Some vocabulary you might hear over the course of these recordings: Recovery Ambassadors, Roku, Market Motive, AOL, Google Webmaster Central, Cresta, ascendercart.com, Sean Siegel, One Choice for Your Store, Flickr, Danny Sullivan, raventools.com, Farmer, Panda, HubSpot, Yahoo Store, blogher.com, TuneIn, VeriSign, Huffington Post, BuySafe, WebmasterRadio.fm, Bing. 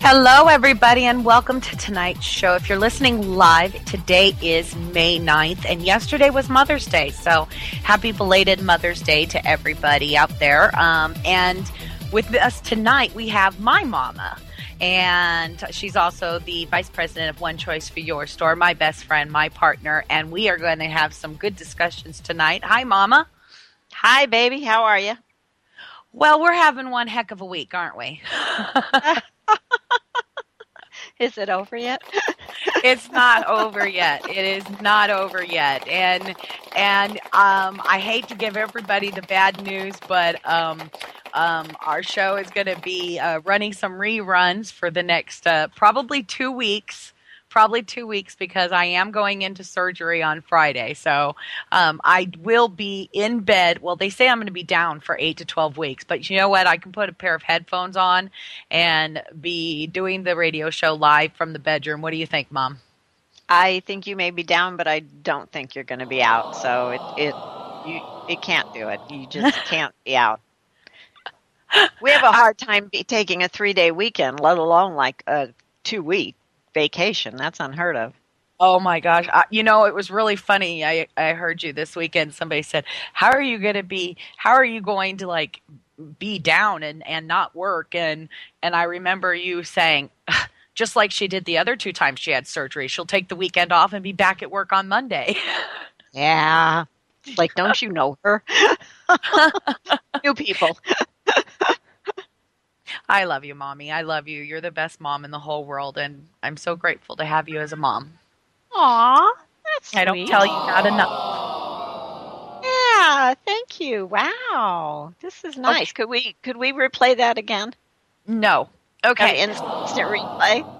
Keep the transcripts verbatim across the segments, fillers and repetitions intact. Hello, everybody, and welcome to tonight's show. If you're listening live, today is May ninth, and yesterday was Mother's Day. So happy belated Mother's Day to everybody out there. Um, and with us tonight, we have my mama. And she's also the vice president of One Choice for Your Store, my best friend, my partner. And we are going to have some good discussions tonight. Hi, Mama. Hi, baby. How are you? Well, we're having one heck of a week, aren't we? Is it over yet? It's not over yet. It is not over yet. And and um, I hate to give everybody the bad news, but um, um, our show is going to be uh, running some reruns for the next uh, probably two weeks. Probably two weeks because I am going into surgery on Friday. So um, I will be in bed. Well, they say I'm going to be down for eight to twelve weeks. But you know what? I can put a pair of headphones on and be doing the radio show live from the bedroom. What do you think, Mom? I think you may be down, but I don't think you're going to be out. So it, it, you, it can't do it. You just can't be out. We have a hard time be taking a three-day weekend, let alone like a two-week. Vacation. That's unheard of. Oh my gosh. I, you know, it was really funny. I, I heard you this weekend. Somebody said, how are you going to be, how are you going to like be down and, and not work? And, and I remember you saying, just like she did the other two times she had surgery, she'll take the weekend off and be back at work on Monday. Yeah. Like, don't you know her? New people. I love you, Mommy. I love you. You're the best mom in the whole world, and I'm so grateful to have you as a mom. Aw, that's sweet. I don't tell you not enough. Yeah, thank you. Wow, this is nice. Okay. Could we could we replay that again? No. Okay. An instant replay.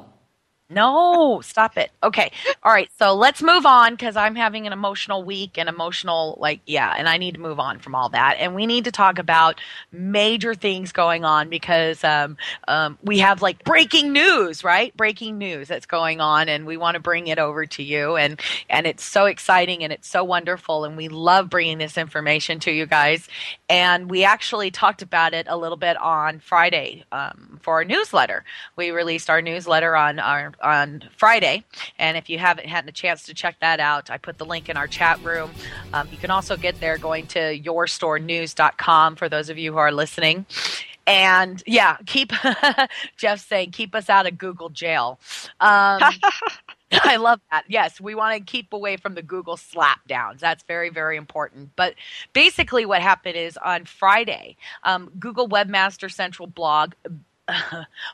No, stop it. Okay. All right. So let's move on because I'm having an emotional week and emotional, like, yeah, and I need to move on from all that. And we need to talk about major things going on because um, um, we have like breaking news, right? Breaking news that's going on and we want to bring it over to you. And, and it's so exciting and it's so wonderful. And we love bringing this information to you guys. And we actually talked about it a little bit on Friday um, for our newsletter. We released our newsletter on our on Friday, and if you haven't had a chance to check that out, I put the link in our chat room. Um, you can also get there going to your store news dot com for those of you who are listening. And yeah, keep Jeff's saying keep us out of Google jail. Um, I love that. Yes, we want to keep away from the Google slapdowns. That's very, very important. But basically, what happened is on Friday, um, Google Webmaster Central blog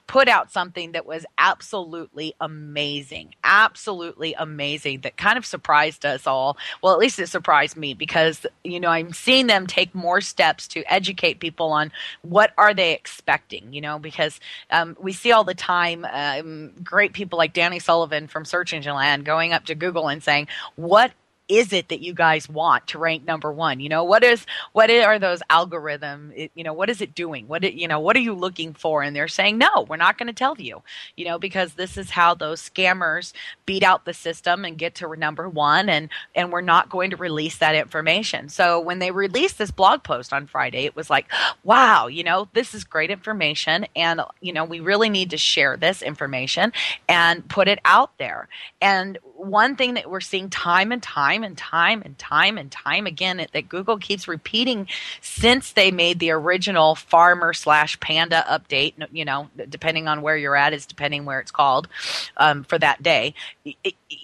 put out something that was absolutely amazing, absolutely amazing that kind of surprised us all. Well, at least it surprised me because, you know, I'm seeing them take more steps to educate people on what are they expecting, you know, because um, we see all the time um, great people like Danny Sullivan from Search Engine Land going up to Google and saying, what is it that you guys want to rank number one? You know, what is, what are those algorithm, it, you know, what is it doing? What, it, you know, what are you looking for? And they're saying, no, we're not going to tell you, you know, because this is how those scammers beat out the system and get to number one. And, and we're not going to release that information. So when they released this blog post on Friday, it was like, wow, you know, this is great information. And, you know, we really need to share this information and put it out there. And one thing that we're seeing time and time time and time and time and time again that, that Google keeps repeating since they made the original Farmer slash Panda update, you know, depending on where you're at is depending where it's called um, for that day,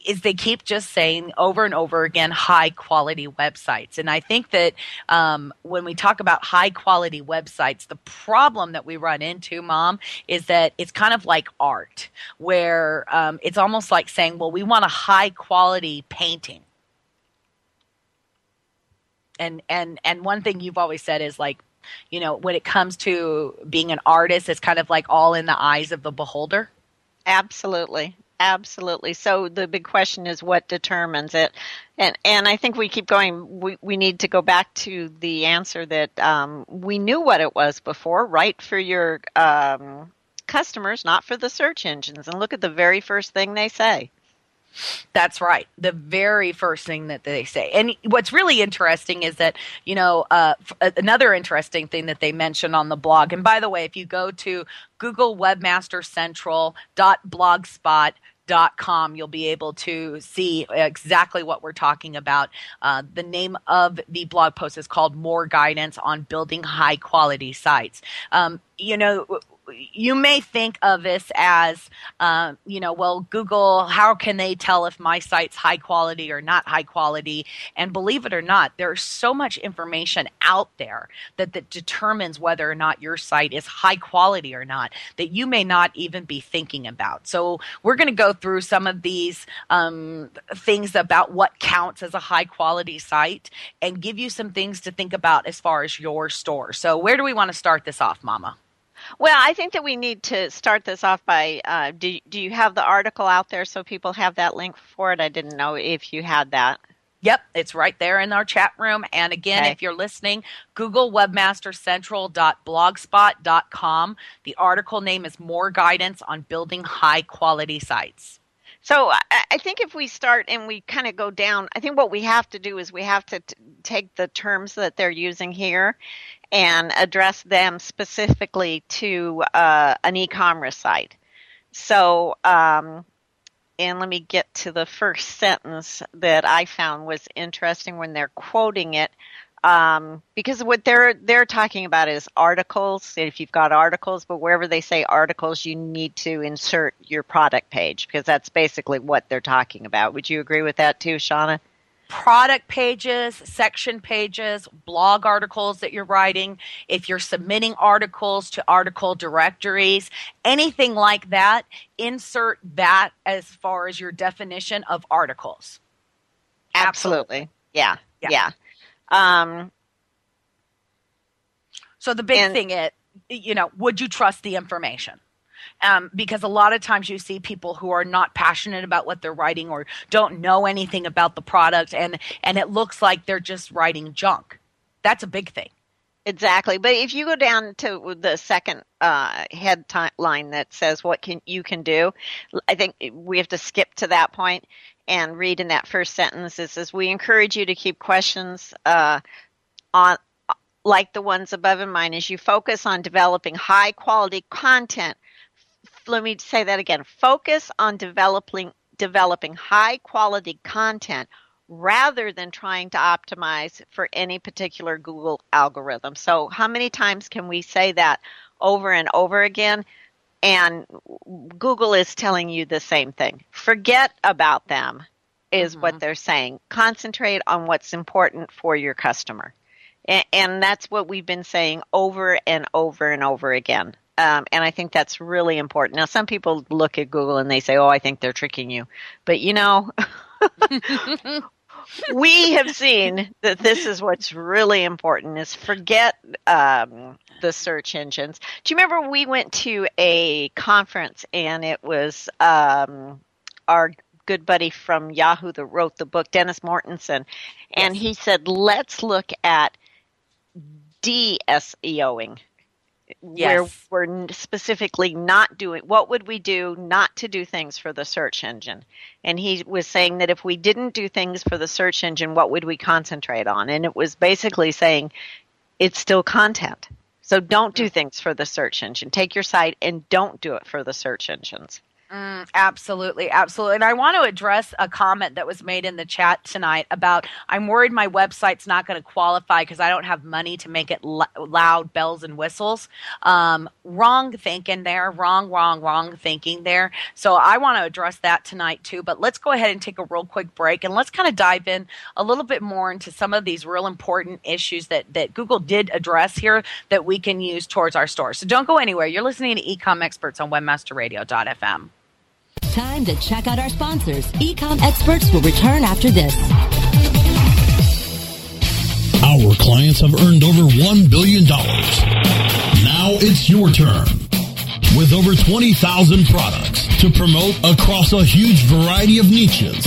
is they keep just saying over and over again, high quality websites. And I think that um, when we talk about high quality websites, the problem that we run into, Mom, is that it's kind of like art, where um, it's almost like saying, well, we want a high quality painting. And, and, and one thing you've always said is like, you know, when it comes to being an artist, it's kind of like all in the eyes of the beholder. Absolutely. Absolutely. So the big question is what determines it? And and I think we keep going. We, we need to go back to the answer that um, we knew what it was before, right? For your um, customers, not for the search engines. And look at the very first thing they say. That's right. The very first thing that they say. And what's really interesting is that, you know, uh, f- another interesting thing that they mention on the blog. And by the way, if you go to Google Webmaster Central dot blogspot dot com, you'll be able to see exactly what we're talking about. Uh, the name of the blog post is called More Guidance on Building High Quality Sites. Um, you know, w- You may think of this as, uh, you know, well, Google, how can they tell if my site's high quality or not high quality? And believe it or not, there's so much information out there that, that determines whether or not your site is high quality or not that you may not even be thinking about. So we're going to go through some of these um, things about what counts as a high quality site and give you some things to think about as far as your store. So where do we want to start this off, Mama? Well, I think that we need to start this off by, uh, do, do you have the article out there so people have that link for it? I didn't know if you had that. Yep, it's right there in our chat room. And again, okay. If you're listening, Google Webmaster Central dot blogspot dot com. The article name is More Guidance on Building High Quality Sites. So I think if we start and we kind of go down, I think what we have to do is we have to t- take the terms that they're using here and address them specifically to uh, an e-commerce site. So, um, and let me get to the first sentence that I found was interesting when they're quoting it. Um, because what they're they're talking about is articles. If you've got articles, but wherever they say articles, you need to insert your product page because that's basically what they're talking about. Would you agree with that too, Shawna? Product pages, section pages, blog articles that you're writing, if you're submitting articles to article directories, anything like that, insert that as far as your definition of articles. Absolutely. Absolutely. Yeah. Yeah. yeah. Um, so the big and, thing is, you know, would you trust the information? Um, because a lot of times you see people who are not passionate about what they're writing or don't know anything about the product, and, and it looks like they're just writing junk. That's a big thing. Exactly. But if you go down to the second uh, headline that says what can you can do, I think we have to skip to that point and read in that first sentence. It says, we encourage you to keep questions uh, on like the ones above in mind as you focus on developing high-quality content. Let me say that again. Focus on developing developing high quality content rather than trying to optimize for any particular Google algorithm. So how many times can we say that over and over again? And Google is telling you the same thing. Forget about them is mm-hmm. what they're saying. Concentrate on what's important for your customer. And, and that's what we've been saying over and over and over again. Um, and I think that's really important. Now, some people look at Google and they say, oh, I think they're tricking you. But, you know, we have seen that this is what's really important is forget um, the search engines. Do you remember we went to a conference and it was um, our good buddy from Yahoo that wrote the book, Dennis Mortensen. And yes. He said, let's look at D S E O ing. Yes. Where we're specifically not doing, what would we do not to do things for the search engine? And he was saying that if we didn't do things for the search engine, what would we concentrate on? And it was basically saying it's still content. So don't do things for the search engine. Take your site and don't do it for the search engines. Mm, absolutely. Absolutely. And I want to address a comment that was made in the chat tonight about, I'm worried my website's not going to qualify because I don't have money to make it l- loud bells and whistles. Um, wrong thinking there. Wrong, wrong, wrong thinking there. So I want to address that tonight too. But let's go ahead and take a real quick break, and let's kind of dive in a little bit more into some of these real important issues that, that Google did address here that we can use towards our store. So don't go anywhere. You're listening to Ecom Experts on webmaster radio dot f m. Time to check out our sponsors. Ecom Experts will return after this. Our clients have earned over one billion dollars. Now it's your turn. With over twenty thousand products to promote across a huge variety of niches,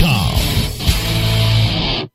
com.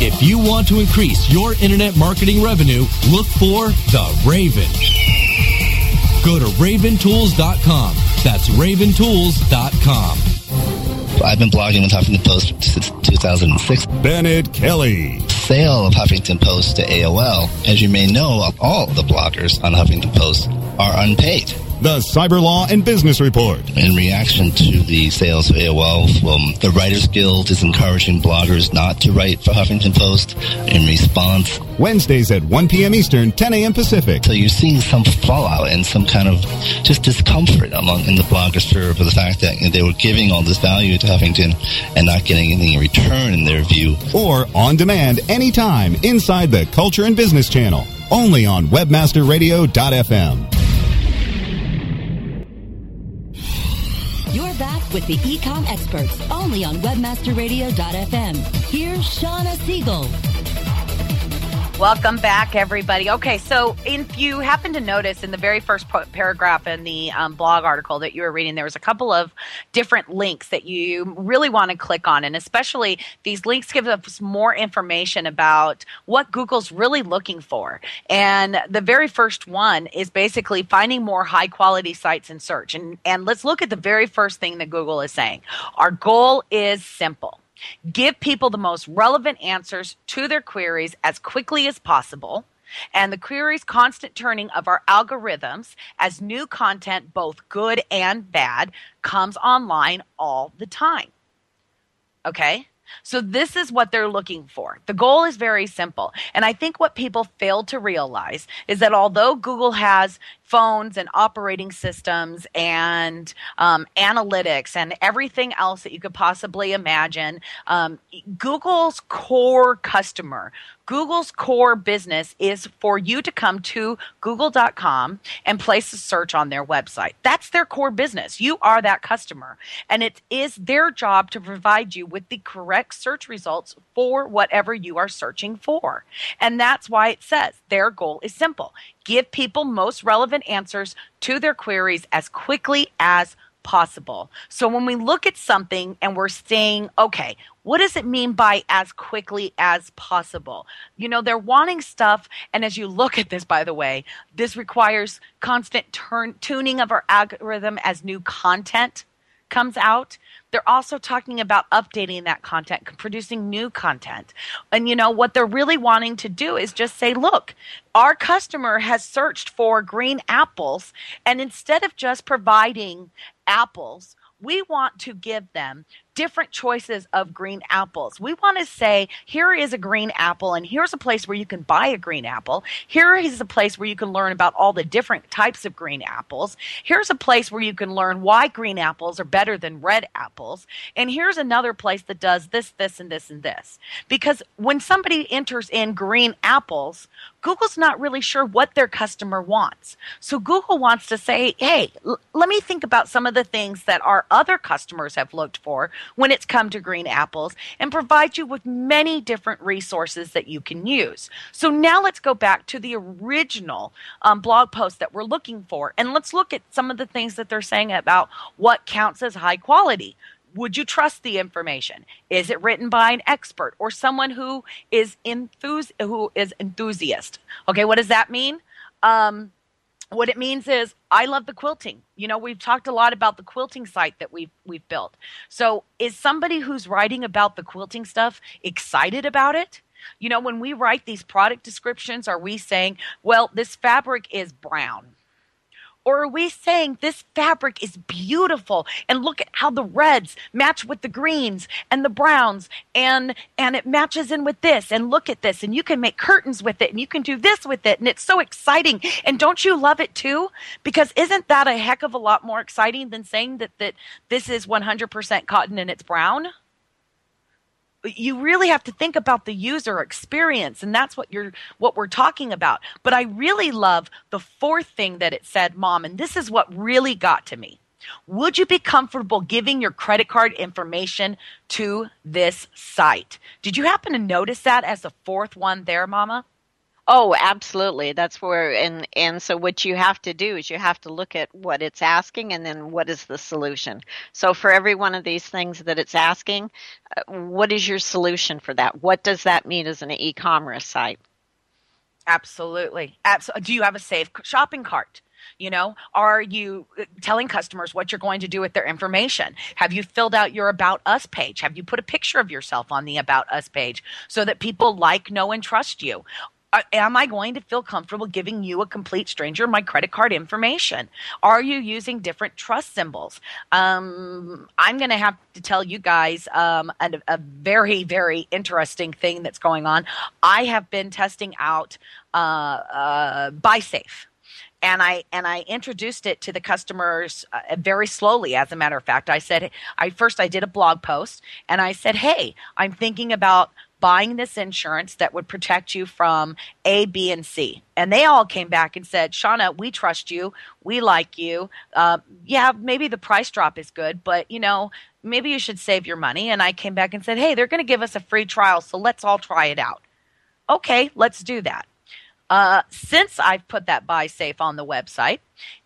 If you want to increase your internet marketing revenue, look for the Raven. Go to raven tools dot com. That's raven tools dot com. I've been blogging with Huffington Post since two thousand six. Bennett Kelly. Sale of Huffington Post to A O L. As you may know, all the bloggers on Huffington Post are unpaid. The Cyber Law and Business Report. In reaction to the sales of A O L, um, the Writers Guild is encouraging bloggers not to write for Huffington Post in response. Wednesdays at one p.m. Eastern, ten a.m. Pacific. So you're seeing some fallout and some kind of just discomfort among in the blogosphere for the fact that, you know, they were giving all this value to Huffington and not getting anything in return in their view. Or on demand anytime inside the Culture and Business Channel, only on webmaster radio dot f m. You're back with the Ecom Experts, only on webmaster radio dot f m. Here's Shawna Siegel. Welcome back, everybody. Okay, so if you happen to notice in the very first po- paragraph in the um, blog article that you were reading, there was a couple of different links that you really want to click on, and especially these links give us more information about what Google's really looking for. And the very first one is basically finding more high-quality sites in search. And, and let's look at the very first thing that Google is saying. Our goal is simple. Give people the most relevant answers to their queries as quickly as possible, and the queries constant turning of our algorithms as new content, both good and bad, comes online all the time. Okay? So this is what they're looking for. The goal is very simple. And I think what people fail to realize is that although Google has phones and operating systems and um, analytics and everything else that you could possibly imagine, um, Google's core customer, Google's core business is for you to come to google dot com and place a search on their website. That's their core business. You are that customer. And it is their job to provide you with the correct search results for whatever you are searching for. And that's why it says their goal is simple. Give people most relevant answers to their queries as quickly as possible. So when we look at something and we're saying, okay, what does it mean by as quickly as possible? You know, they're wanting stuff, and as you look at this, by the way, this requires constant turn- tuning of our algorithm as new content comes out. They're also talking about updating that content, producing new content. And, you know, what they're really wanting to do is just say, look, our customer has searched for green apples, and instead of just providing apples, we want to give them different choices of green apples. We want to say, here is a green apple, and here's a place where you can buy a green apple. Here is a place where you can learn about all the different types of green apples. Here's a place where you can learn why green apples are better than red apples. And here's another place that does this, this, and this, and this. Because when somebody enters in green apples, Google's not really sure what their customer wants. So Google wants to say, hey, l- let me think about some of the things that our other customers have looked for when it's come to green apples, and provide you with many different resources that you can use. So now let's go back to the original um, blog post that we're looking for, and let's look at some of the things that they're saying about what counts as high quality. Would you trust the information? Is it written by an expert or someone who is enthus- who is enthusiast? Okay, what does that mean? Um, what it means is, I love the quilting. You know, we've talked a lot about the quilting site that we've we've built. So is somebody who's writing about the quilting stuff excited about it? You know, when we write these product descriptions, are we saying, well, this fabric is brown? Or are we saying this fabric is beautiful, and look at how the reds match with the greens and the browns, and and it matches in with this, and look at this, and you can make curtains with it, and you can do this with it, and it's so exciting, and don't you love it too? Because isn't that a heck of a lot more exciting than saying that, that this is one hundred percent cotton and it's brown? You really have to think about the user experience, and that's what you're what we're talking about. But I really love the fourth thing that it said, Mom, and this is what really got to me. Would you be comfortable giving your credit card information to this site? Did you happen to notice that as the fourth one there, Mama? Oh, absolutely. That's where, and, and so what you have to do is you have to look at what it's asking, and then what is the solution. So for every one of these things that it's asking, what is your solution for that? What does that mean as an e-commerce site? Absolutely. Absolutely. Do you have a safe shopping cart? You know, are you telling customers what you're going to do with their information? Have you filled out your About Us page? Have you put a picture of yourself on the About Us page so that people like, know, and trust you? Am I going to feel comfortable giving you, a complete stranger, my credit card information? Are you using different trust symbols? Um, I'm going to have to tell you guys um, a, a very, very interesting thing that's going on. I have been testing out uh, uh, BuySafe. And I and I introduced it to the customers uh, very slowly. As a matter of fact, I said I first I did a blog post, and I said, "Hey, I'm thinking about buying this insurance that would protect you from A, B, and C." And they all came back and said, "Shawna, we trust you. We like you. Uh, yeah, maybe the price drop is good, but you know, maybe you should save your money." And I came back and said, "Hey, they're going to give us a free trial, so let's all try it out." Okay, let's do that. Uh, since I've put that BuySafe on the website,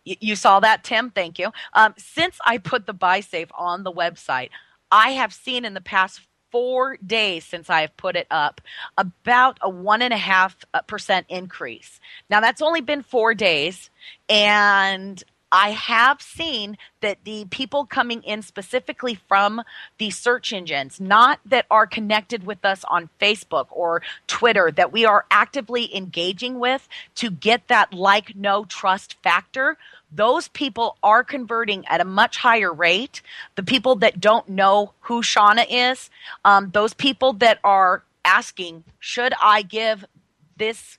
y- you saw that, Tim, thank you. Um, since I put the BuySafe on the website, I have seen in the past four days since I have put it up about a one and a half percent increase. Now that's only been four days, and I have seen that the people coming in specifically from the search engines, not that are connected with us on Facebook or Twitter, that we are actively engaging with to get that like, no, trust factor, those people are converting at a much higher rate. The people that don't know who Shawna is, um, those people that are asking, should I give this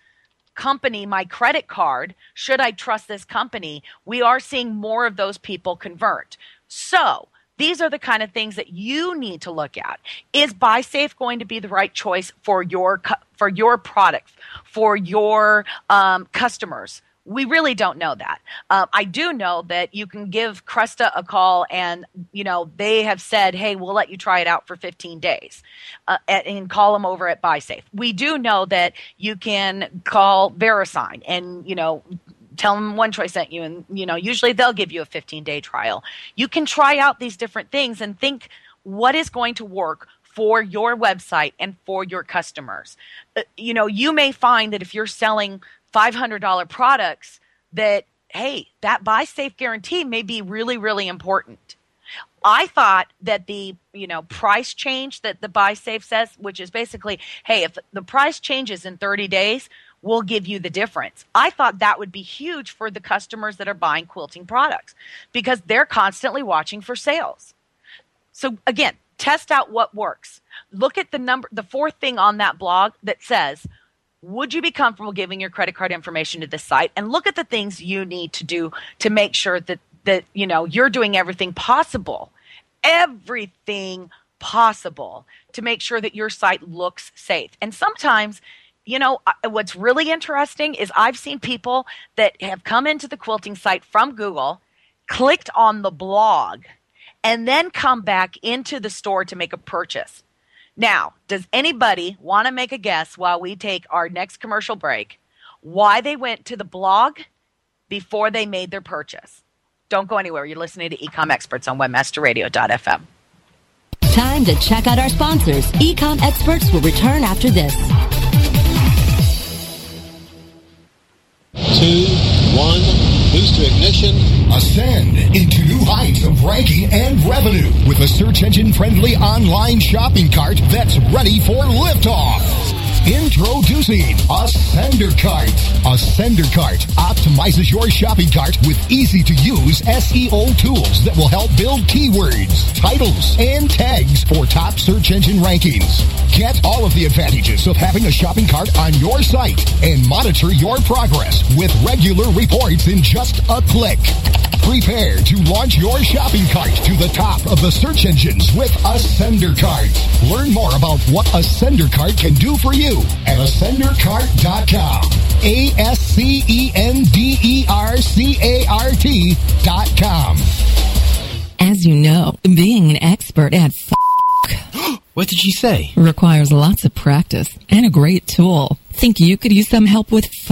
company my credit card, should I trust this company, we are seeing more of those people convert. So these are the kind of things that you need to look at. Is BuySafe going to be the right choice for your for your product, for your um, customers? We really don't know that. Uh, I do know that you can give Cresta a call, and you know they have said, "Hey, we'll let you try it out for fifteen days," uh, and call them over at BuySafe. We do know that you can call VeriSign, and you know, tell them One Choice sent you, and you know, usually they'll give you a fifteen-day trial. You can try out these different things and think what is going to work for your website and for your customers. Uh, you know, you may find that if you're selling five hundred dollars products, that, hey, that BuySafe guarantee may be really, really important. I thought that the, you know, price change that the BuySafe says, which is basically, hey, if the price changes in thirty days, we'll give you the difference. I thought that would be huge for the customers that are buying quilting products because they're constantly watching for sales. So again, Test out what works. Look at the number, the fourth thing on that blog that says, would you be comfortable giving your credit card information to this site? And look at the things you need to do to make sure that, that you know, you're doing everything possible, everything possible to make sure that your site looks safe. And sometimes, you know, what's really interesting is I've seen people that have come into the quilting site from Google, clicked on the blog, and then come back into the store to make a purchase. Now, does anybody want to make a guess while we take our next commercial break why they went to the blog before they made their purchase? Don't go anywhere. You're listening to Ecom Experts on Webmaster Radio dot f m. Time to check out our sponsors. Ecom Experts will return after this. Two, one. Boost to ignition. Ascend into new heights of ranking and revenue with a search engine-friendly online shopping cart that's ready for liftoff. Introducing Ascender Cart. Ascender Cart optimizes your shopping cart with easy-to-use S E O tools that will help build keywords, titles, and tags for top search engine rankings. Get all of the advantages of having a shopping cart on your site and monitor your progress with regular reports in just a click. Prepare to launch your shopping cart to the top of the search engines with Ascender Cart. Learn more about what Ascender Cart can do for you at ascender cart dot com. A S C E N D E R C A R T dot com. As you know, being an expert at f- What did she say? Requires lots of practice and a great tool. Think you could use some help with f-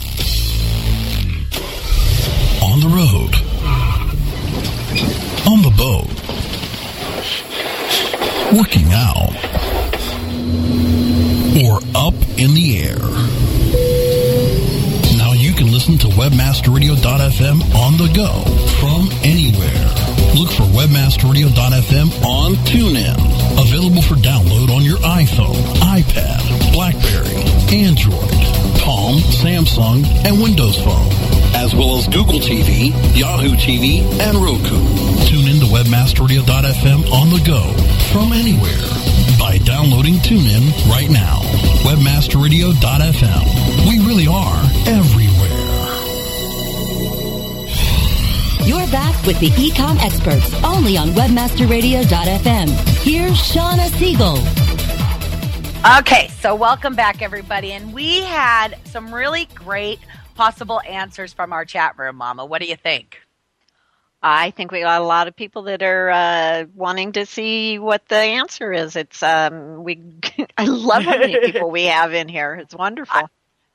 On the road, on the boat, working out, or up in the air. Now you can listen to Webmaster Radio dot f m on the go from anywhere. Look for Webmaster Radio dot f m on TuneIn. Available for download on your iPhone, iPad, BlackBerry, Android, Palm, Samsung, and Windows Phone, as well as Google T V, Yahoo T V, and Roku. Tune in to Webmaster Radio dot f m on the go from anywhere by downloading TuneIn right now. Webmaster Radio dot f m. We really are everywhere. You're back with the Ecom Experts, only on Webmaster Radio dot f m. Here's Shawna Siegel. Okay, so welcome back, everybody. And we had some really great possible answers from our chat room, Mama. What do you think? I think we got a lot of people that are uh, wanting to see what the answer is. It's um, we. I love how many people we have in here. It's wonderful. I-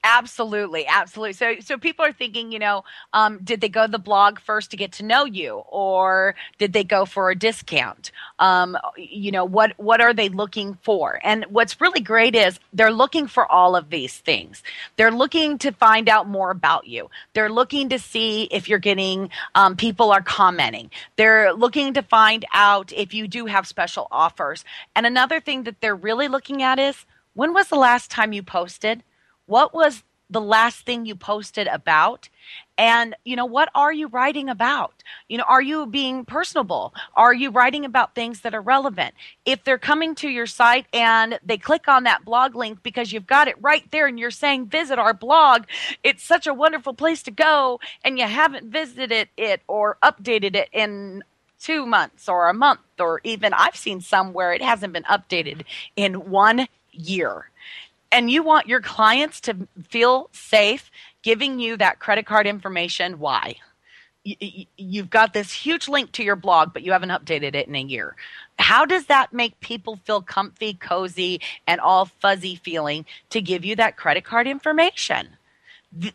Absolutely, absolutely. So, so people are thinking, you know, um, did they go to the blog first to get to know you, or did they go for a discount? Um, you know, what what are they looking for? And what's really great is they're looking for all of these things. They're looking to find out more about you. They're looking to see if you're getting um, people are commenting. They're looking to find out if you do have special offers. And another thing that they're really looking at is, when was the last time you posted? What was the last thing you posted about? And, you know, what are you writing about? You know, are you being personable? Are you writing about things that are relevant? If they're coming to your site and they click on that blog link because you've got it right there and you're saying, visit our blog, it's such a wonderful place to go, and you haven't visited it or updated it in two months or a month, or even I've seen some where it hasn't been updated in one year. And you want your clients to feel safe giving you that credit card information. Why? You've got this huge link to your blog, but you haven't updated it in a year. How does that make people feel comfy, cozy, and all fuzzy feeling to give you that credit card information?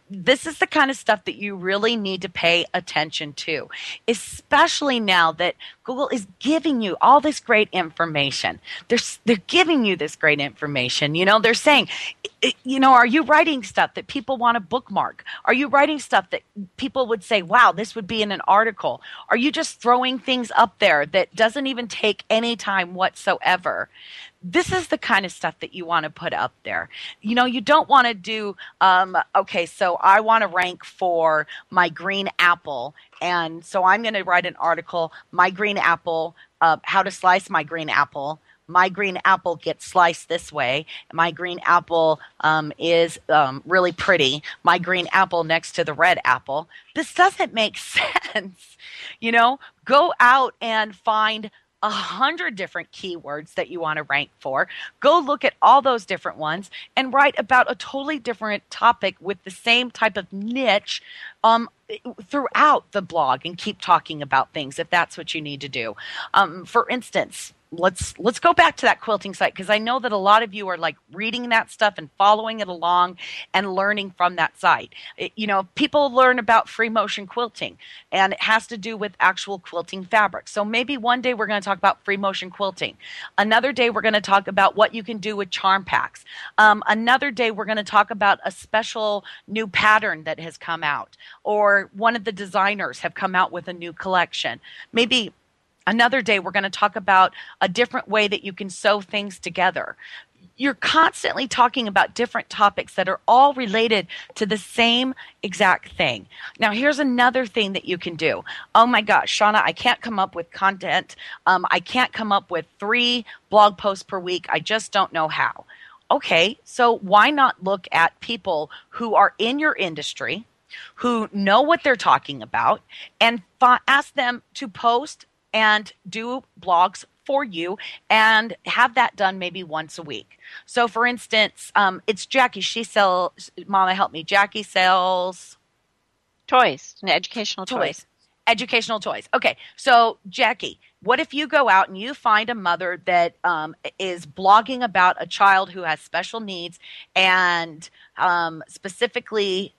This is the kind of stuff that you really need to pay attention to, especially now that Google is giving you all this great information. They're, they're giving you this great information. You know, they're saying, you know, are you writing stuff that people want to bookmark? Are you writing stuff that people would say, wow, this would be in an article? Are you just throwing things up there that doesn't even take any time whatsoever? This is the kind of stuff that you want to put up there. You know, you don't want to do, um, okay, so I want to rank for my green apple, and so I'm going to write an article, my green apple, uh, how to slice my green apple. My green apple gets sliced this way. My green apple um, is um, really pretty. My green apple next to the red apple. This doesn't make sense. You know, go out and find a hundred different keywords that you want to rank for. Go look at all those different ones and write about a totally different topic with the same type of niche um, throughout the blog, and keep talking about things if that's what you need to do. Um, for instance, Let's let's go back to that quilting site, because I know that a lot of you are like reading that stuff and following it along and learning from that site. It, you know, people learn about free motion quilting, and it has to do with actual quilting fabric. So maybe one day we're going to talk about free motion quilting. Another day we're going to talk about what you can do with charm packs. Um, another day we're going to talk about a special new pattern that has come out, or one of the designers have come out with a new collection. Maybe another day, we're going to talk about a different way that you can sew things together. You're constantly talking about different topics that are all related to the same exact thing. Now, here's another thing that you can do. Oh, my gosh, Shawna, I can't come up with content. Um, I can't come up with three blog posts per week. I just don't know how. Okay, so why not look at people who are in your industry, who know what they're talking about, and fa- ask them to post and do blogs for you, and have that done maybe once a week. So, for instance, um, it's Jackie. She sells, Mama, help me. Jackie sells toys, an educational toys. toys. Educational toys. Okay. So, Jackie, what if you go out and you find a mother that um, is blogging about a child who has special needs, and um, specifically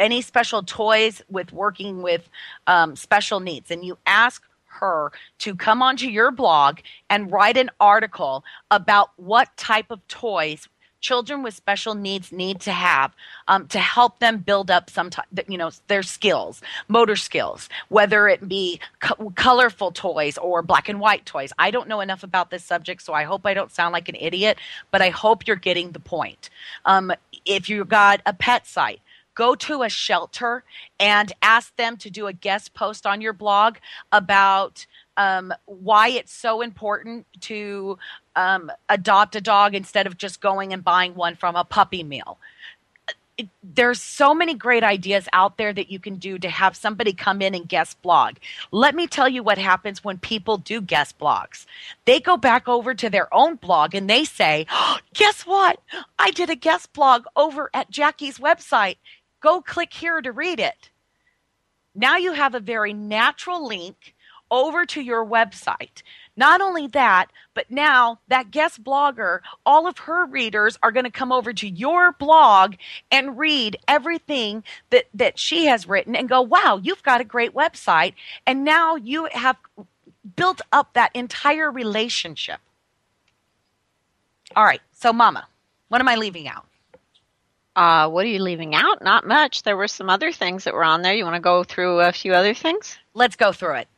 any special toys with working with um, special needs, and you ask her to come onto your blog and write an article about what type of toys children with special needs need to have um, to help them build up some, t- you know, their skills, motor skills, whether it be co- colorful toys or black and white toys. I don't know enough about this subject, so I hope I don't sound like an idiot, but I hope you're getting the point. Um, if you've got a pet site, go to a shelter and ask them to do a guest post on your blog about um, why it's so important to um, adopt a dog instead of just going and buying one from a puppy mill. It, there's so many great ideas out there that you can do to have somebody come in and guest blog. Let me tell you what happens when people do guest blogs. They go back over to their own blog and they say, oh, guess what? I did a guest blog over at Jackie's website. Go click here to read it. Now you have a very natural link over to your website. Not only that, but now that guest blogger, all of her readers are going to come over to your blog and read everything that, that she has written and go, wow, you've got a great website. And now you have built up that entire relationship. All right. So, Mama, what am I leaving out? Uh, what are you leaving out? Not much. There were some other things that were on there. You want to go through a few other things? Let's go through it.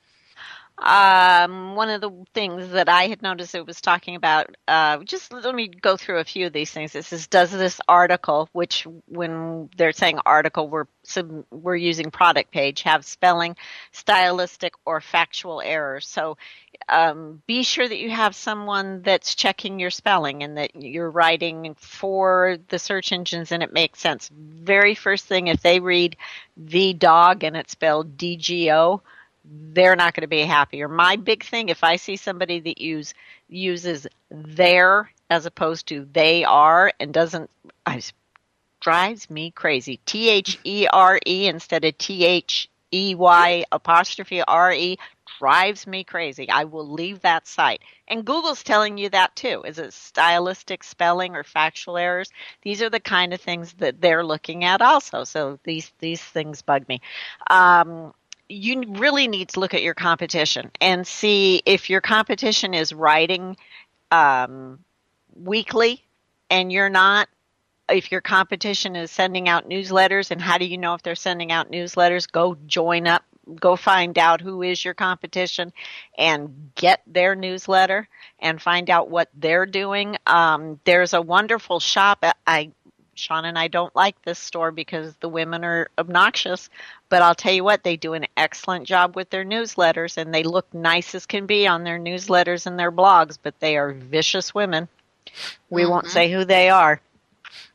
Um, one of the things that I had noticed it was talking about, uh, just let me go through a few of these things. It says, does this article, which when they're saying article, we're, sub, we're using product page, have spelling, stylistic, or factual errors? So um, be sure that you have someone that's checking your spelling and that you're writing for the search engines and it makes sense. Very first thing, if they read the dog and it's spelled D G O, they're not going to be happier. My big thing, if I see somebody that use uses their as opposed to they are and doesn't, it drives me crazy. T H E R E instead of T H E Y apostrophe R E drives me crazy. I will leave that site. And Google's telling you that too. Is it stylistic spelling or factual errors? These are the kind of things that they're looking at also. So these, these things bug me. Um, you really need to look at your competition and see if your competition is writing um, weekly and you're not, if your competition is sending out newsletters. And how do you know if they're sending out newsletters? Go join up, go find out who is your competition and get their newsletter and find out what they're doing. Um, there's a wonderful shop. I, Sean and I don't like this store because the women are obnoxious, but I'll tell you what, they do an excellent job with their newsletters, and they look nice as can be on their newsletters and their blogs, but they are vicious women. We mm-hmm. won't say who they are,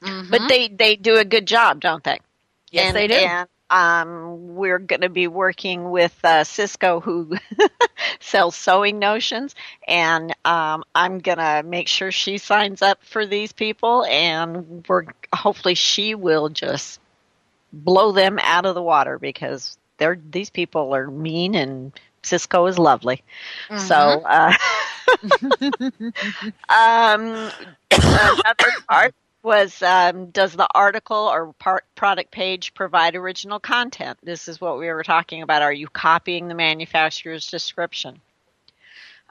mm-hmm. but they, they do a good job, don't they? Yes, and, they do. And um, we're going to be working with uh, Cisco, who sells sewing notions, and um, I'm going to make sure she signs up for these people, and we're hopefully she will just blow them out of the water, because they're these people are mean and Cisco is lovely. Mm-hmm. So uh, um, another part was um, does the article or part product page provide original content? This is what we were talking about. Are you copying the manufacturer's description?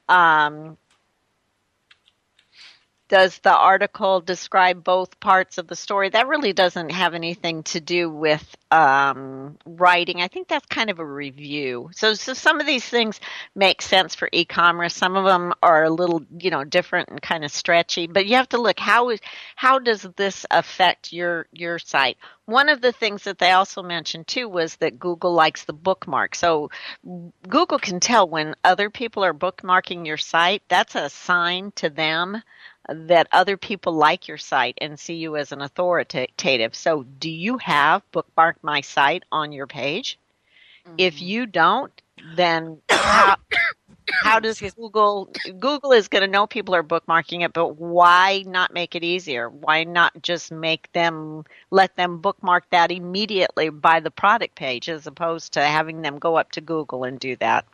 Um, does the article describe both parts of the story? That really doesn't have anything to do with um, writing. I think that's kind of a review. So, so some of these things make sense for e-commerce. Some of them are a little, you know, different and kind of stretchy. But you have to look, how is how does this affect your your site? One of the things that they also mentioned, too, was that Google likes the bookmark. So Google can tell when other people are bookmarking your site. That's a sign to them that other people like your site and see you as an authoritative. So do you have bookmark my site on your page? Mm-hmm. If you don't, then how, how does Google – Google is going to know people are bookmarking it, but why not make it easier? Why not just make them – let them bookmark that immediately by the product page as opposed to having them go up to Google and do that?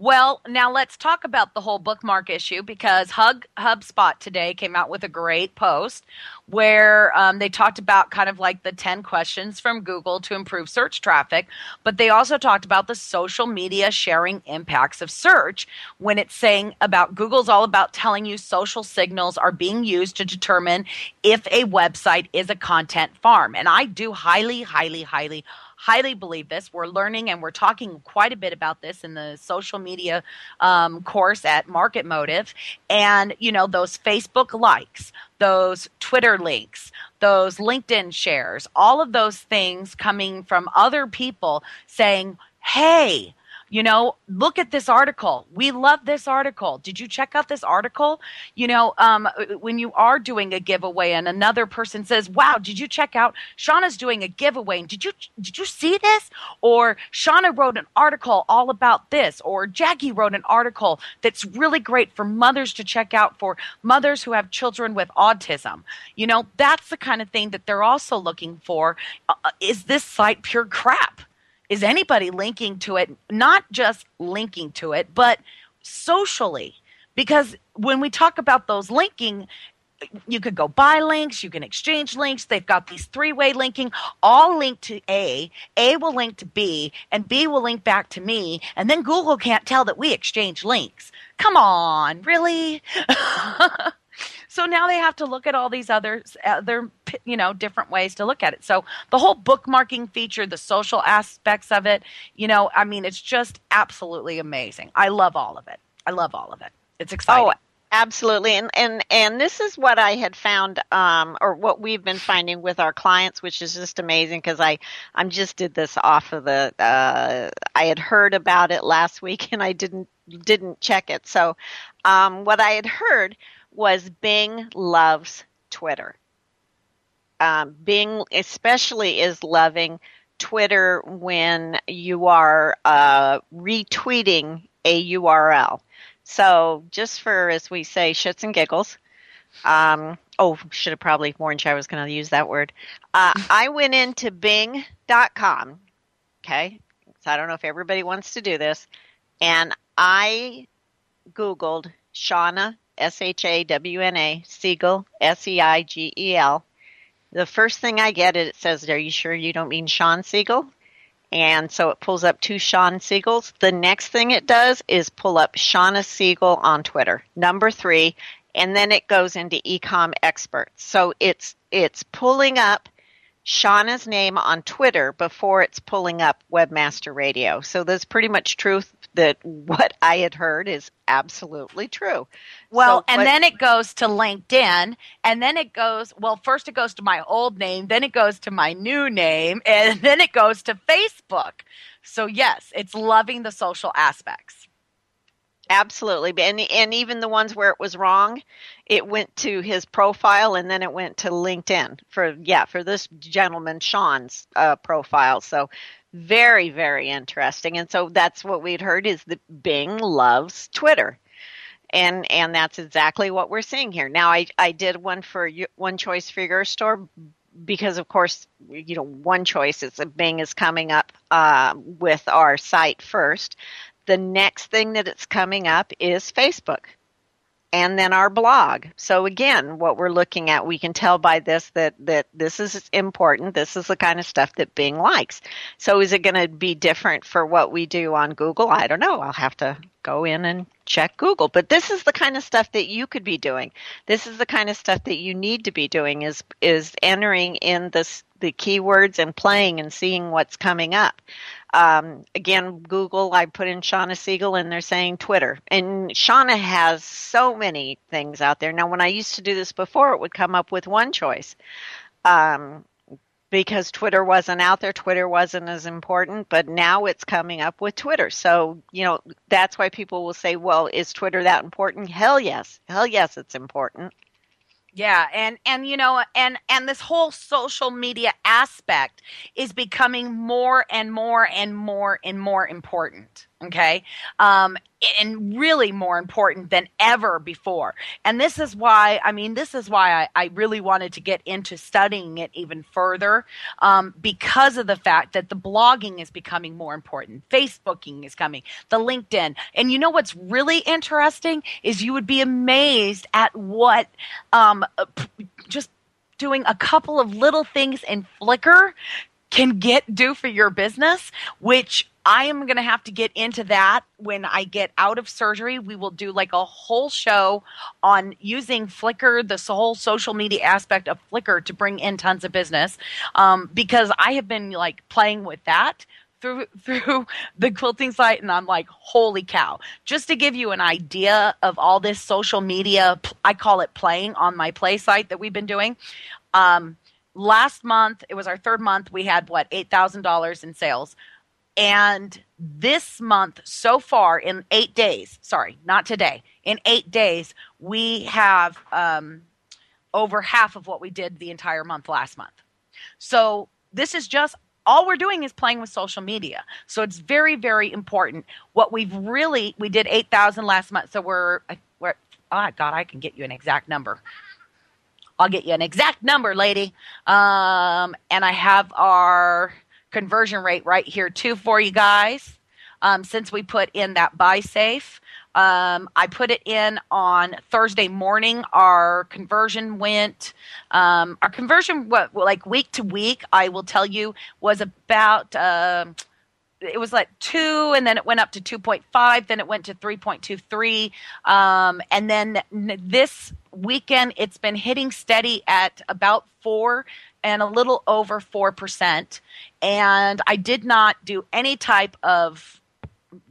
Well, now let's talk about the whole bookmark issue, because Hug, HubSpot today came out with a great post where um, they talked about kind of like the ten questions from Google to improve search traffic, but they also talked about the social media sharing impacts of search when it's saying about Google's all about telling you social signals are being used to determine if a website is a content farm. And I do highly, highly, highly highly believe this. We're learning and we're talking quite a bit about this in the social media um, course at Market Motive. And, you know, those Facebook likes, those Twitter links, those LinkedIn shares, all of those things coming from other people saying, hey, you know, look at this article. We love this article. Did you check out this article? You know, um, when you are doing a giveaway and another person says, wow, did you check out Shawna's doing a giveaway? And did you did you see this? Or Shawna wrote an article all about this. Or Jackie wrote an article that's really great for mothers to check out for mothers who have children with autism. You know, that's the kind of thing that they're also looking for. Uh, is this site pure crap? Is anybody linking to it, not just linking to it, but socially? Because when we talk about those linking, you could go buy links, you can exchange links. They've got these three-way linking, all linked to A. A will link to B, and B will link back to me, and then Google can't tell that we exchange links. Come on, really? So now they have to look at all these other, other, you know, different ways to look at it. So the whole bookmarking feature, the social aspects of it, you know, I mean, it's just absolutely amazing. I love all of it. I love all of it. It's exciting. Oh, absolutely. And and, and this is what I had found um, or what we've been finding with our clients, which is just amazing, because I I'm just did this off of the uh, – I had heard about it last week and I didn't didn't check it. So um, what I had heard was Bing loves Twitter. Um, Bing especially is loving Twitter when you are uh, retweeting a U R L. So just for, as we say, shits and giggles. Um, oh, should have probably warned you I was going to use that word. Uh, I went into Bing dot com. Okay. So I don't know if everybody wants to do this. And I Googled Shawna, S H A W N A, Siegel, S E I G E L. The first thing I get, it says, are you sure you don't mean Sean Siegel? And so it pulls up two Sean Siegels. The next thing it does is pull up Shawna Siegel on Twitter, number three, and then it goes into Ecom Expert. So it's it's pulling up Shawna's name on Twitter before it's pulling up Webmaster Radio. So that's pretty much truth that what I had heard is absolutely true. Well, so and what, then it goes to LinkedIn, and then it goes, well, first it goes to my old name, then it goes to my new name, and then it goes to Facebook. So yes, it's loving the social aspects. Absolutely. And, and even the ones where it was wrong, it went to his profile and then it went to LinkedIn for, yeah, for this gentleman, Sean's uh, profile. So very, very interesting. And so that's what we'd heard is that Bing loves Twitter. And and that's exactly what we're seeing here. Now, I, I did one for One Choice for Your Store because, of course, you know, One Choice is Bing is coming up uh, with our site first. The next thing that it's coming up is Facebook and then our blog. So again, what we're looking at, we can tell by this that, that this is important. This is the kind of stuff that Bing likes. So is it going to be different for what we do on Google? I don't know. I'll have to go in and check Google. But this is the kind of stuff that you could be doing. This is the kind of stuff that you need to be doing is is entering in this, the keywords and playing and seeing what's coming up. Um, again, Google, I put in Shawna Siegel and they're saying Twitter. And Shawna has so many things out there. Now, when I used to do this before, it would come up with one choice um, because Twitter wasn't out there. Twitter wasn't as important, but now it's coming up with Twitter. So, you know, that's why people will say, well, is Twitter that important? Hell yes. Hell yes, it's important. Yeah, and, and you know, and, and this whole social media aspect is becoming more and more and more and more important, okay? Um, and really more important than ever before. And this is why, I mean, this is why I, I really wanted to get into studying it even further um, because of the fact that the blogging is becoming more important. Facebooking is coming, the LinkedIn. And you know what's really interesting is you would be amazed at what um, just doing a couple of little things in Flickr can get do for your business, which I am going to have to get into that when I get out of surgery. We will do like a whole show on using Flickr, this whole social media aspect of Flickr to bring in tons of business um, because I have been like playing with that through through the quilting site, and I'm like, holy cow. Just to give you an idea of all this social media, I call it playing on my play site that we've been doing. Um, last month, it was our third month, we had, what, eight thousand dollars in sales. And this month so far in eight days, sorry, not today, in eight days, we have um, over half of what we did the entire month last month. So this is just, all we're doing is playing with social media. So it's very, very important. What we've really, we did eight thousand last month. So we're, we're, oh God, I can get you an exact number. I'll get you an exact number, lady. Um, and I have our conversion rate right here too for you guys. Um, since we put in that BuySafe, um, I put it in on Thursday morning. Our conversion went, um, our conversion, what, like week to week, I will tell you, was about, uh, it was like two, and then it went up to two point five, then it went to three point two three, um, and then this weekend it's been hitting steady at about four and a little over four percent. And I did not do any type of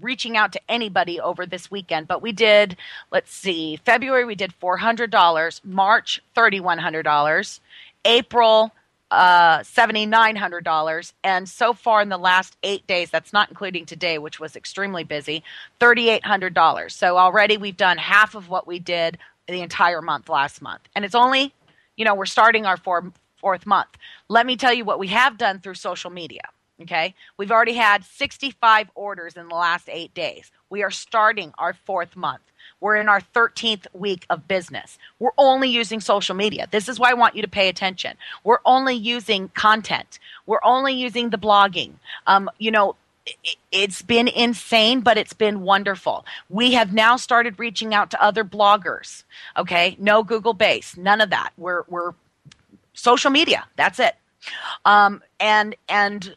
reaching out to anybody over this weekend. But we did, let's see, February we did four hundred dollars, March three thousand one hundred dollars, April uh, seven thousand nine hundred dollars. And so far in the last eight days, that's not including today, which was extremely busy, three thousand eight hundred dollars. So already we've done half of what we did the entire month last month. And it's only, you know, we're starting our four fourth month. Let me tell you what we have done through social media, okay? We've already had sixty-five orders in the last eight days. We are starting our fourth month. We're in our thirteenth week of business. We're only using social media. This is why I want you to pay attention. We're only using content. We're only using the blogging. Um, you know, it's been insane, but it's been wonderful. We have now started reaching out to other bloggers, okay? No Google base, none of that. We're, we're, Social media, that's it. Um, and and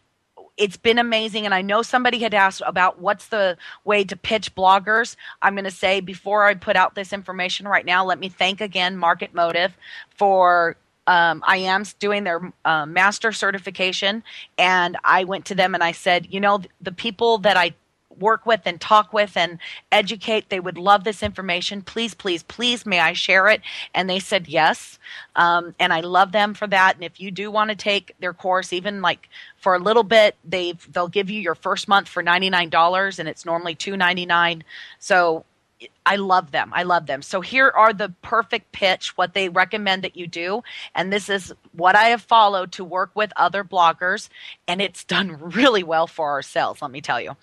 It's been amazing. And I know somebody had asked about what's the way to pitch bloggers. I'm going to say before I put out this information right now, let me thank again Market Motive for Um, I am doing their uh, master certification, and I went to them and I said, you know, th- the people that I work with and talk with and educate, they would love this information. Please, please, please, may I share it? And they said yes, um, and I love them for that. And if you do want to take their course, even like for a little bit, they've, they'll give you your first month for ninety-nine dollars, and it's normally two ninety-nine. So I love them. I love them. So here are the perfect pitch, what they recommend that you do. And this is what I have followed to work with other bloggers. And it's done really well for ourselves, let me tell you.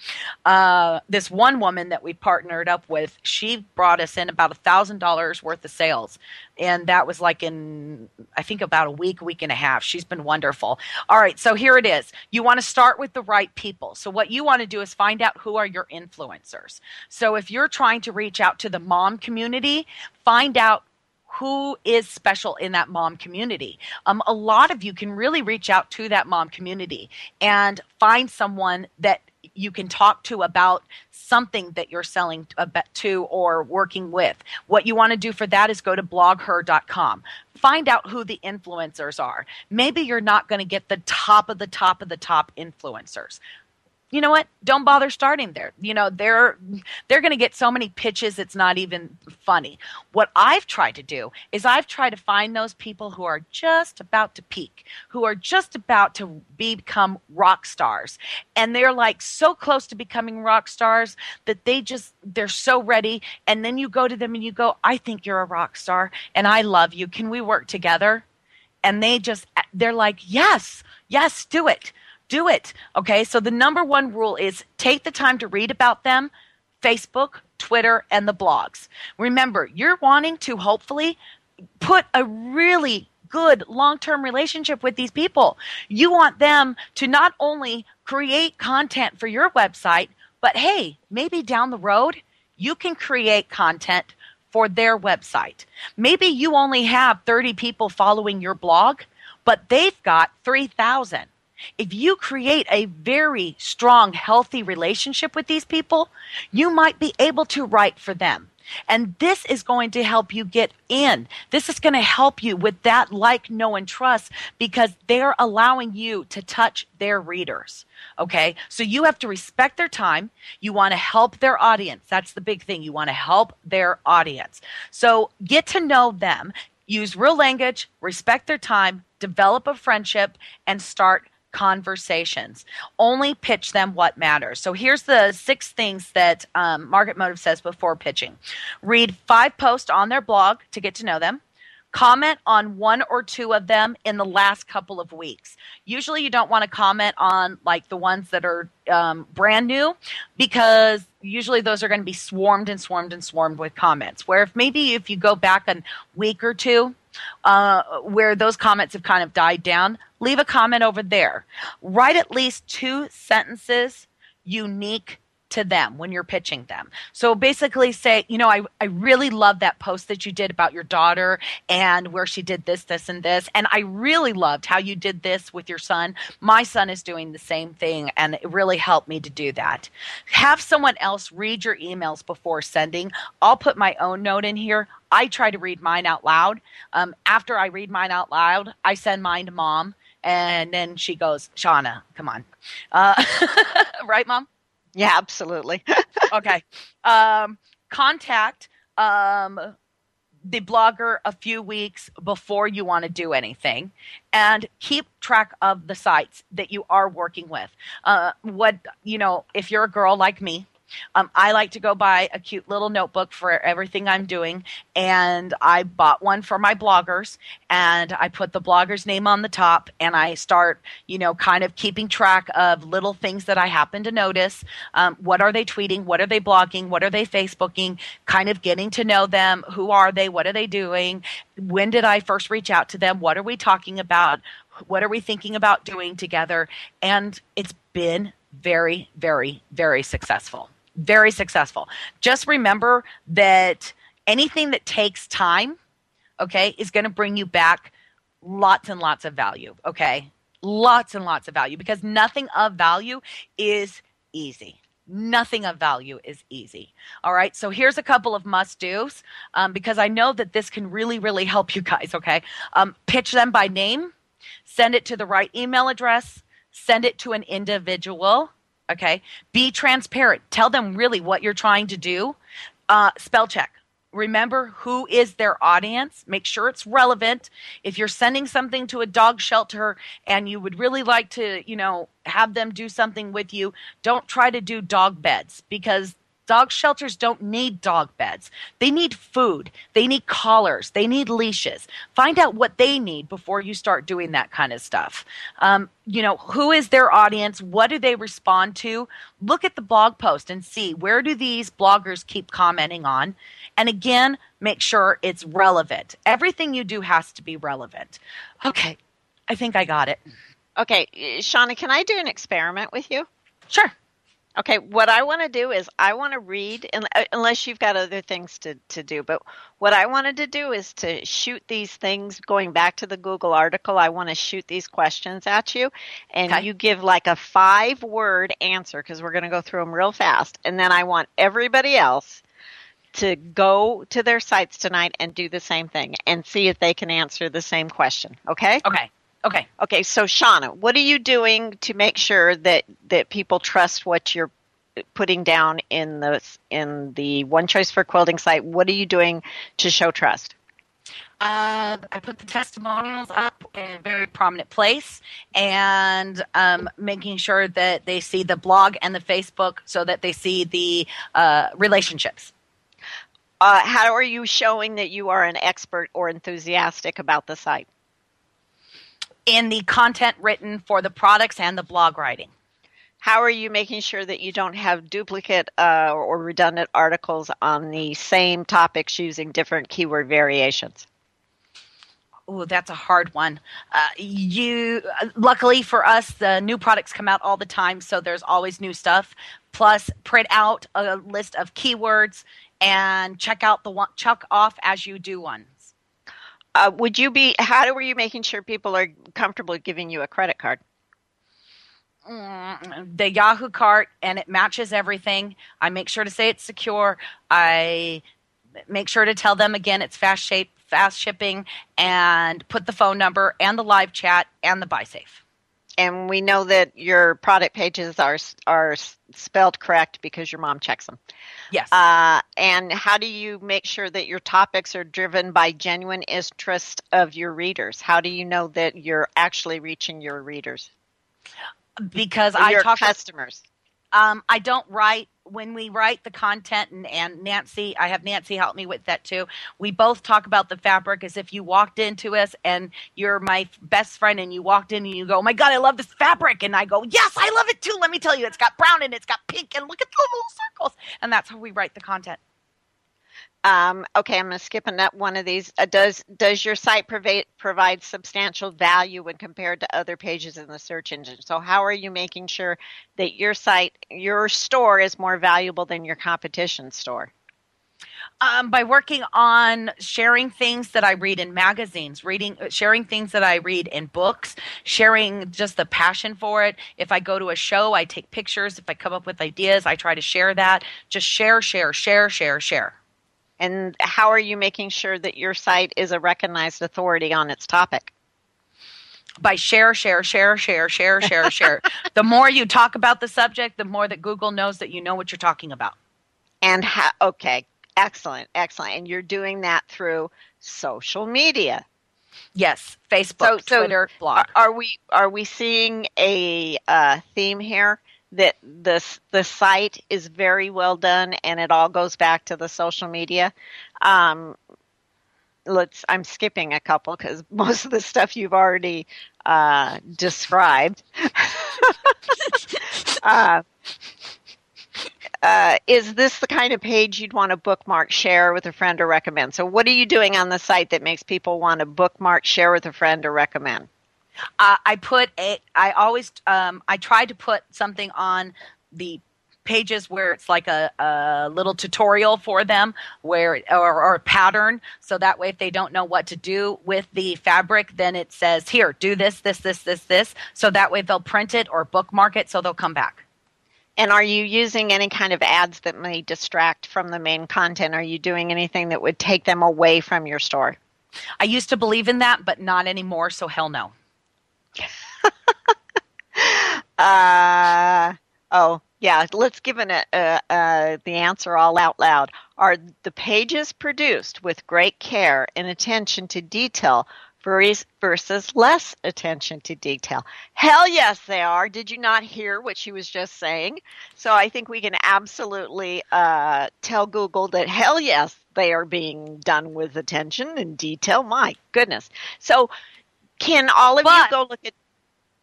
Uh, this one woman that we partnered up with, she brought us in about one thousand dollars worth of sales. And that was like in, I think, about a week, week and a half. She's been wonderful. All right, so here it is. You want to start with the right people. So what you want to do is find out who are your influencers. So if you're trying to reach out to the mom community, find out who is special in that mom community. Um, a lot of you can really reach out to that mom community and find someone that you can talk to about something that you're selling to or working with. What you want to do for that is go to blogher dot com. Find out who the influencers are. Maybe you're not going to get the top of the top of the top influencers. You know what? Don't bother starting there. You know, they're they're going to get so many pitches it's not even funny. What I've tried to do is I've tried to find those people who are just about to peak, who are just about to be, become rock stars. And they're like so close to becoming rock stars that they just, they're so ready. And then you go to them and you go, I think you're a rock star and I love you. Can we work together? And they just, they're like, yes, yes, do it. Do it. Okay, so the number one rule is take the time to read about them, Facebook, Twitter, and the blogs. Remember, you're wanting to hopefully put a really good long-term relationship with these people. You want them to not only create content for your website, but hey, maybe down the road, you can create content for their website. Maybe you only have thirty people following your blog, but they've got three thousand. If you create a very strong, healthy relationship with these people, you might be able to write for them. And this is going to help you get in. This is going to help you with that like, know, and trust because they're allowing you to touch their readers. Okay? So you have to respect their time. You want to help their audience. That's the big thing. You want to help their audience. So get to know them. Use real language. Respect their time. Develop a friendship and start conversations. Only pitch them what matters. So here's the six things that um, Market Motive says before pitching. Read five posts on their blog to get to know them. Comment on one or two of them in the last couple of weeks. Usually you don't want to comment on like the ones that are um, brand new because usually those are going to be swarmed and swarmed and swarmed with comments. Where if maybe if you go back a week or two, Uh, where those comments have kind of died down, leave a comment over there. Write at least two sentences unique to them when you're pitching them. So basically say, you know, I, I really love that post that you did about your daughter and where she did this, this, and this. And I really loved how you did this with your son. My son is doing the same thing and it really helped me to do that. Have someone else read your emails before sending. I'll put my own note in here. I try to read mine out loud. Um, after I read mine out loud, I send mine to Mom and then she goes, Shawna, come on. Uh, right, Mom? Yeah, absolutely. Okay. Um, contact um, the blogger a few weeks before you want to do anything and keep track of the sites that you are working with. Uh, what, you know, if you're a girl like me, Um, I like to go buy a cute little notebook for everything I'm doing, and I bought one for my bloggers, and I put the blogger's name on the top, and I start, you know, kind of keeping track of little things that I happen to notice. Um, what are they tweeting? What are they blogging? What are they Facebooking? Kind of getting to know them. Who are they? What are they doing? When did I first reach out to them? What are we talking about? What are we thinking about doing together? And it's been very, very, very successful. Very successful. Just remember that anything that takes time, okay, is going to bring you back lots and lots of value, okay? lots and lots of value, because nothing of value is easy. Nothing of value is easy. All right, so here's a couple of must-dos um, because I know that this can really, really help you guys, okay? Um, pitch them by name. Send it to the right email address. Send it to an individual, okay? Be transparent. Tell them really what you're trying to do. Uh, spell check. Remember who is their audience. Make sure it's relevant. If you're sending something to a dog shelter and you would really like to, you know, have them do something with you, don't try to do dog beds, because dog shelters don't need dog beds. They need food. They need collars. They need leashes. Find out what they need before you start doing that kind of stuff. Um, you know, who is their audience? What do they respond to? Look at the blog post and see, where do these bloggers keep commenting on? And again, make sure it's relevant. Everything you do has to be relevant. Okay, I think I got it. Okay, Shawna, can I do an experiment with you? Sure. Okay, what I want to do is I want to read, unless you've got other things to, to do, but what I wanted to do is to shoot these things, going back to the Google article, I want to shoot these questions at you, and okay. You give like a five-word answer, because we're going to go through them real fast, and then I want everybody else to go to their sites tonight and do the same thing, and see if they can answer the same question, okay? Okay. Okay. Okay. So, Shawna, what are you doing to make sure that, that people trust what you're putting down in the in the One Choice for Quilting site? What are you doing to show trust? Uh, I put the testimonials up in a very prominent place, and um, making sure that they see the blog and the Facebook, so that they see the uh, relationships. Uh, how are you showing that you are an expert or enthusiastic about the site? In the content written for the products and the blog writing. How are you making sure that you don't have duplicate uh, or redundant articles on the same topics using different keyword variations? Oh, that's a hard one. Uh, you, luckily for us, the new products come out all the time, so there's always new stuff. Plus, print out a list of keywords and check out the one, check off as you do one. Uh, would you be? How are you making sure people are comfortable giving you a credit card? Mm, the Yahoo cart, and it matches everything. I make sure to say it's secure. I make sure to tell them again it's fast shape, fast shipping, and put the phone number and the live chat and the BuySafe. And we know that your product pages are are spelled correct because your mom checks them. Yes. Uh, and how do you make sure that your topics are driven by genuine interest of your readers? How do you know that you're actually reaching your readers? Because or I your talk customers. To, um, I don't write. When we write the content, and, and Nancy, I have Nancy help me with that too. We both talk about the fabric as if you walked into us and you're my best friend and you walked in and you go, oh my God, I love this fabric. And I go, yes, I love it too. Let me tell you, it's got brown and it's got pink and look at the little circles. And that's how we write the content. Um, okay, I'm going to skip a, one of these. Uh, does does your site provide, provide substantial value when compared to other pages in the search engine? So how are you making sure that your site, your store is more valuable than your competition store? Um, by working on sharing things that I read in magazines, reading, sharing things that I read in books, sharing just the passion for it. If I go to a show, I take pictures. If I come up with ideas, I try to share that. Just share, share, share, share, share. And how are you making sure that your site is a recognized authority on its topic? By share, share, share, share, share, share, share. The more you talk about the subject, the more that Google knows that you know what you're talking about. And how, okay, excellent, excellent. And you're doing that through social media. Yes, Facebook, so, Twitter, so blog. Are we are we seeing a uh, theme here? That this the site is very well done, and it all goes back to the social media. Um, let's. I'm skipping a couple because most of the stuff you've already uh, described. uh, uh, is this the kind of page you'd want to bookmark, share with a friend, or recommend? So, what are you doing on the site that makes people want to bookmark, share with a friend, or recommend? Uh, I put a. I always. Um, I try to put something on the pages where it's like a, a little tutorial for them, where or, or a pattern. So that way, if they don't know what to do with the fabric, then it says, here, do this, this, this, this, this. So that way they'll print it or bookmark it so they'll come back. And are you using any kind of ads that may distract from the main content? Are you doing anything that would take them away from your store? I used to believe in that, but not anymore, so hell no. uh, oh, yeah, let's give an, uh, uh, the answer all out loud. Are the pages produced with great care and attention to detail versus less attention to detail? Hell yes, they are. Did you not hear what she was just saying? So I think we can absolutely uh, tell Google that hell yes, they are being done with attention and detail. My goodness. So can all of but, you go look at...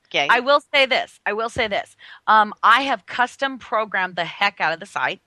Okay. I will say this. I will say this. Um, I have custom programmed the heck out of the site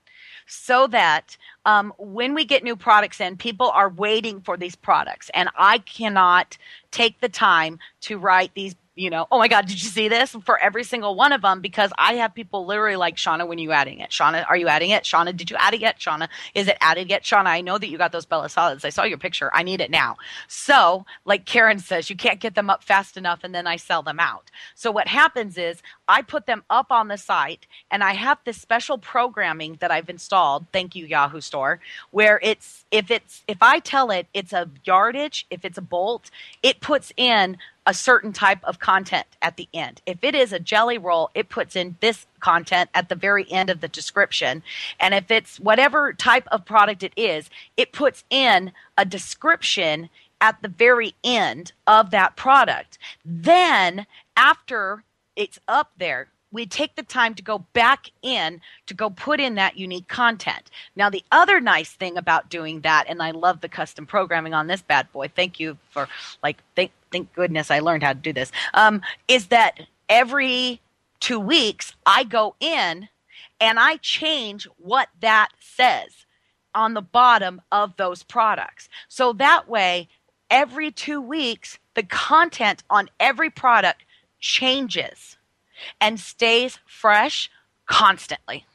so that um, when we get new products in, people are waiting for these products. And I cannot take the time to write these, you know, oh my God, did you see this? For every single one of them, because I have people literally like, Shawna, when are you adding it? Shawna, are you adding it? Shawna, did you add it yet? Shawna, is it added yet? Shawna, I know that you got those Bella Solids. I saw your picture. I need it now. So like Karen says, you can't get them up fast enough and then I sell them out. So what happens is I put them up on the site and I have this special programming that I've installed. Thank you, Yahoo Store, where it's, if it's, if I tell it it's a yardage, if it's a bolt, it puts in a certain type of content at the end. If it is a jelly roll, it puts in this content at the very end of the description. And if it's whatever type of product it is, it puts in a description at the very end of that product. Then after it's up there, we take the time to go back in to go put in that unique content. Now, the other nice thing about doing that, and I love the custom programming on this bad boy, thank you for, like, thank, thank goodness I learned how to do this, um, is that every two weeks I go in and I change what that says on the bottom of those products. So that way, every two weeks, the content on every product changes and stays fresh constantly.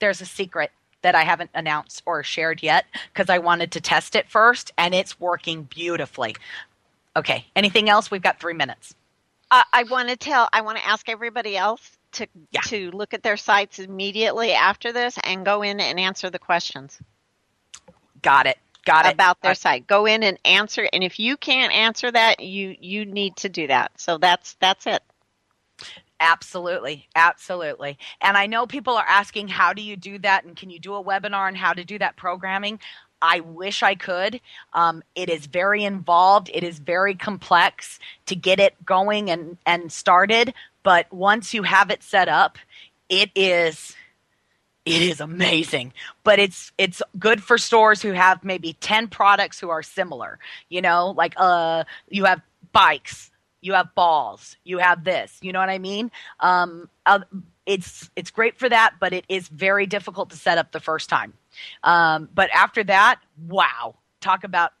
There's a secret that I haven't announced or shared yet because I wanted to test it first, and it's working beautifully. Okay, anything else? We've got three minutes. Uh, I want to tell. I want to ask everybody else to yeah. to look at their sites immediately after this and go in and answer the questions. Got it. Got it. About their site. Go in and answer. And if you can't answer that, you, you need to do that. So that's that's it. Absolutely. Absolutely. And I know people are asking, how do you do that? And can you do a webinar on how to do that programming? I wish I could. Um, it is very involved. It is very complex to get it going and, and started. But once you have it set up, it is... It is amazing, but it's it's good for stores who have maybe ten products who are similar, you know, like uh, you have bikes, you have balls, you have this, you know what I mean? Um, it's it's great for that, but it is very difficult to set up the first time. Um, but after that, wow, talk about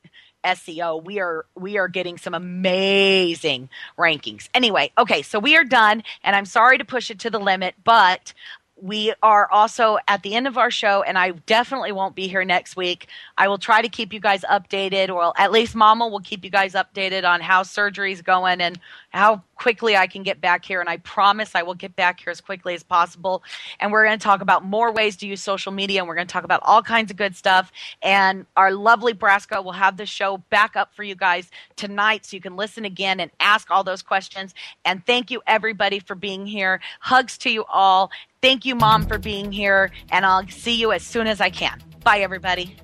S E O. We are we are getting some amazing rankings. Anyway, okay, so we are done, and I'm sorry to push it to the limit, but we are also at the end of our show, and I definitely won't be here next week. I will try to keep you guys updated, or at least Mama will keep you guys updated on how surgery's going and how quickly I can get back here. And I promise I will get back here as quickly as possible. And we're going to talk about more ways to use social media, and we're going to talk about all kinds of good stuff. And our lovely Brasco will have the show back up for you guys tonight so you can listen again and ask all those questions. And thank you, everybody, for being here. Hugs to you all. Thank you, Mom, for being here, and I'll see you as soon as I can. Bye, everybody.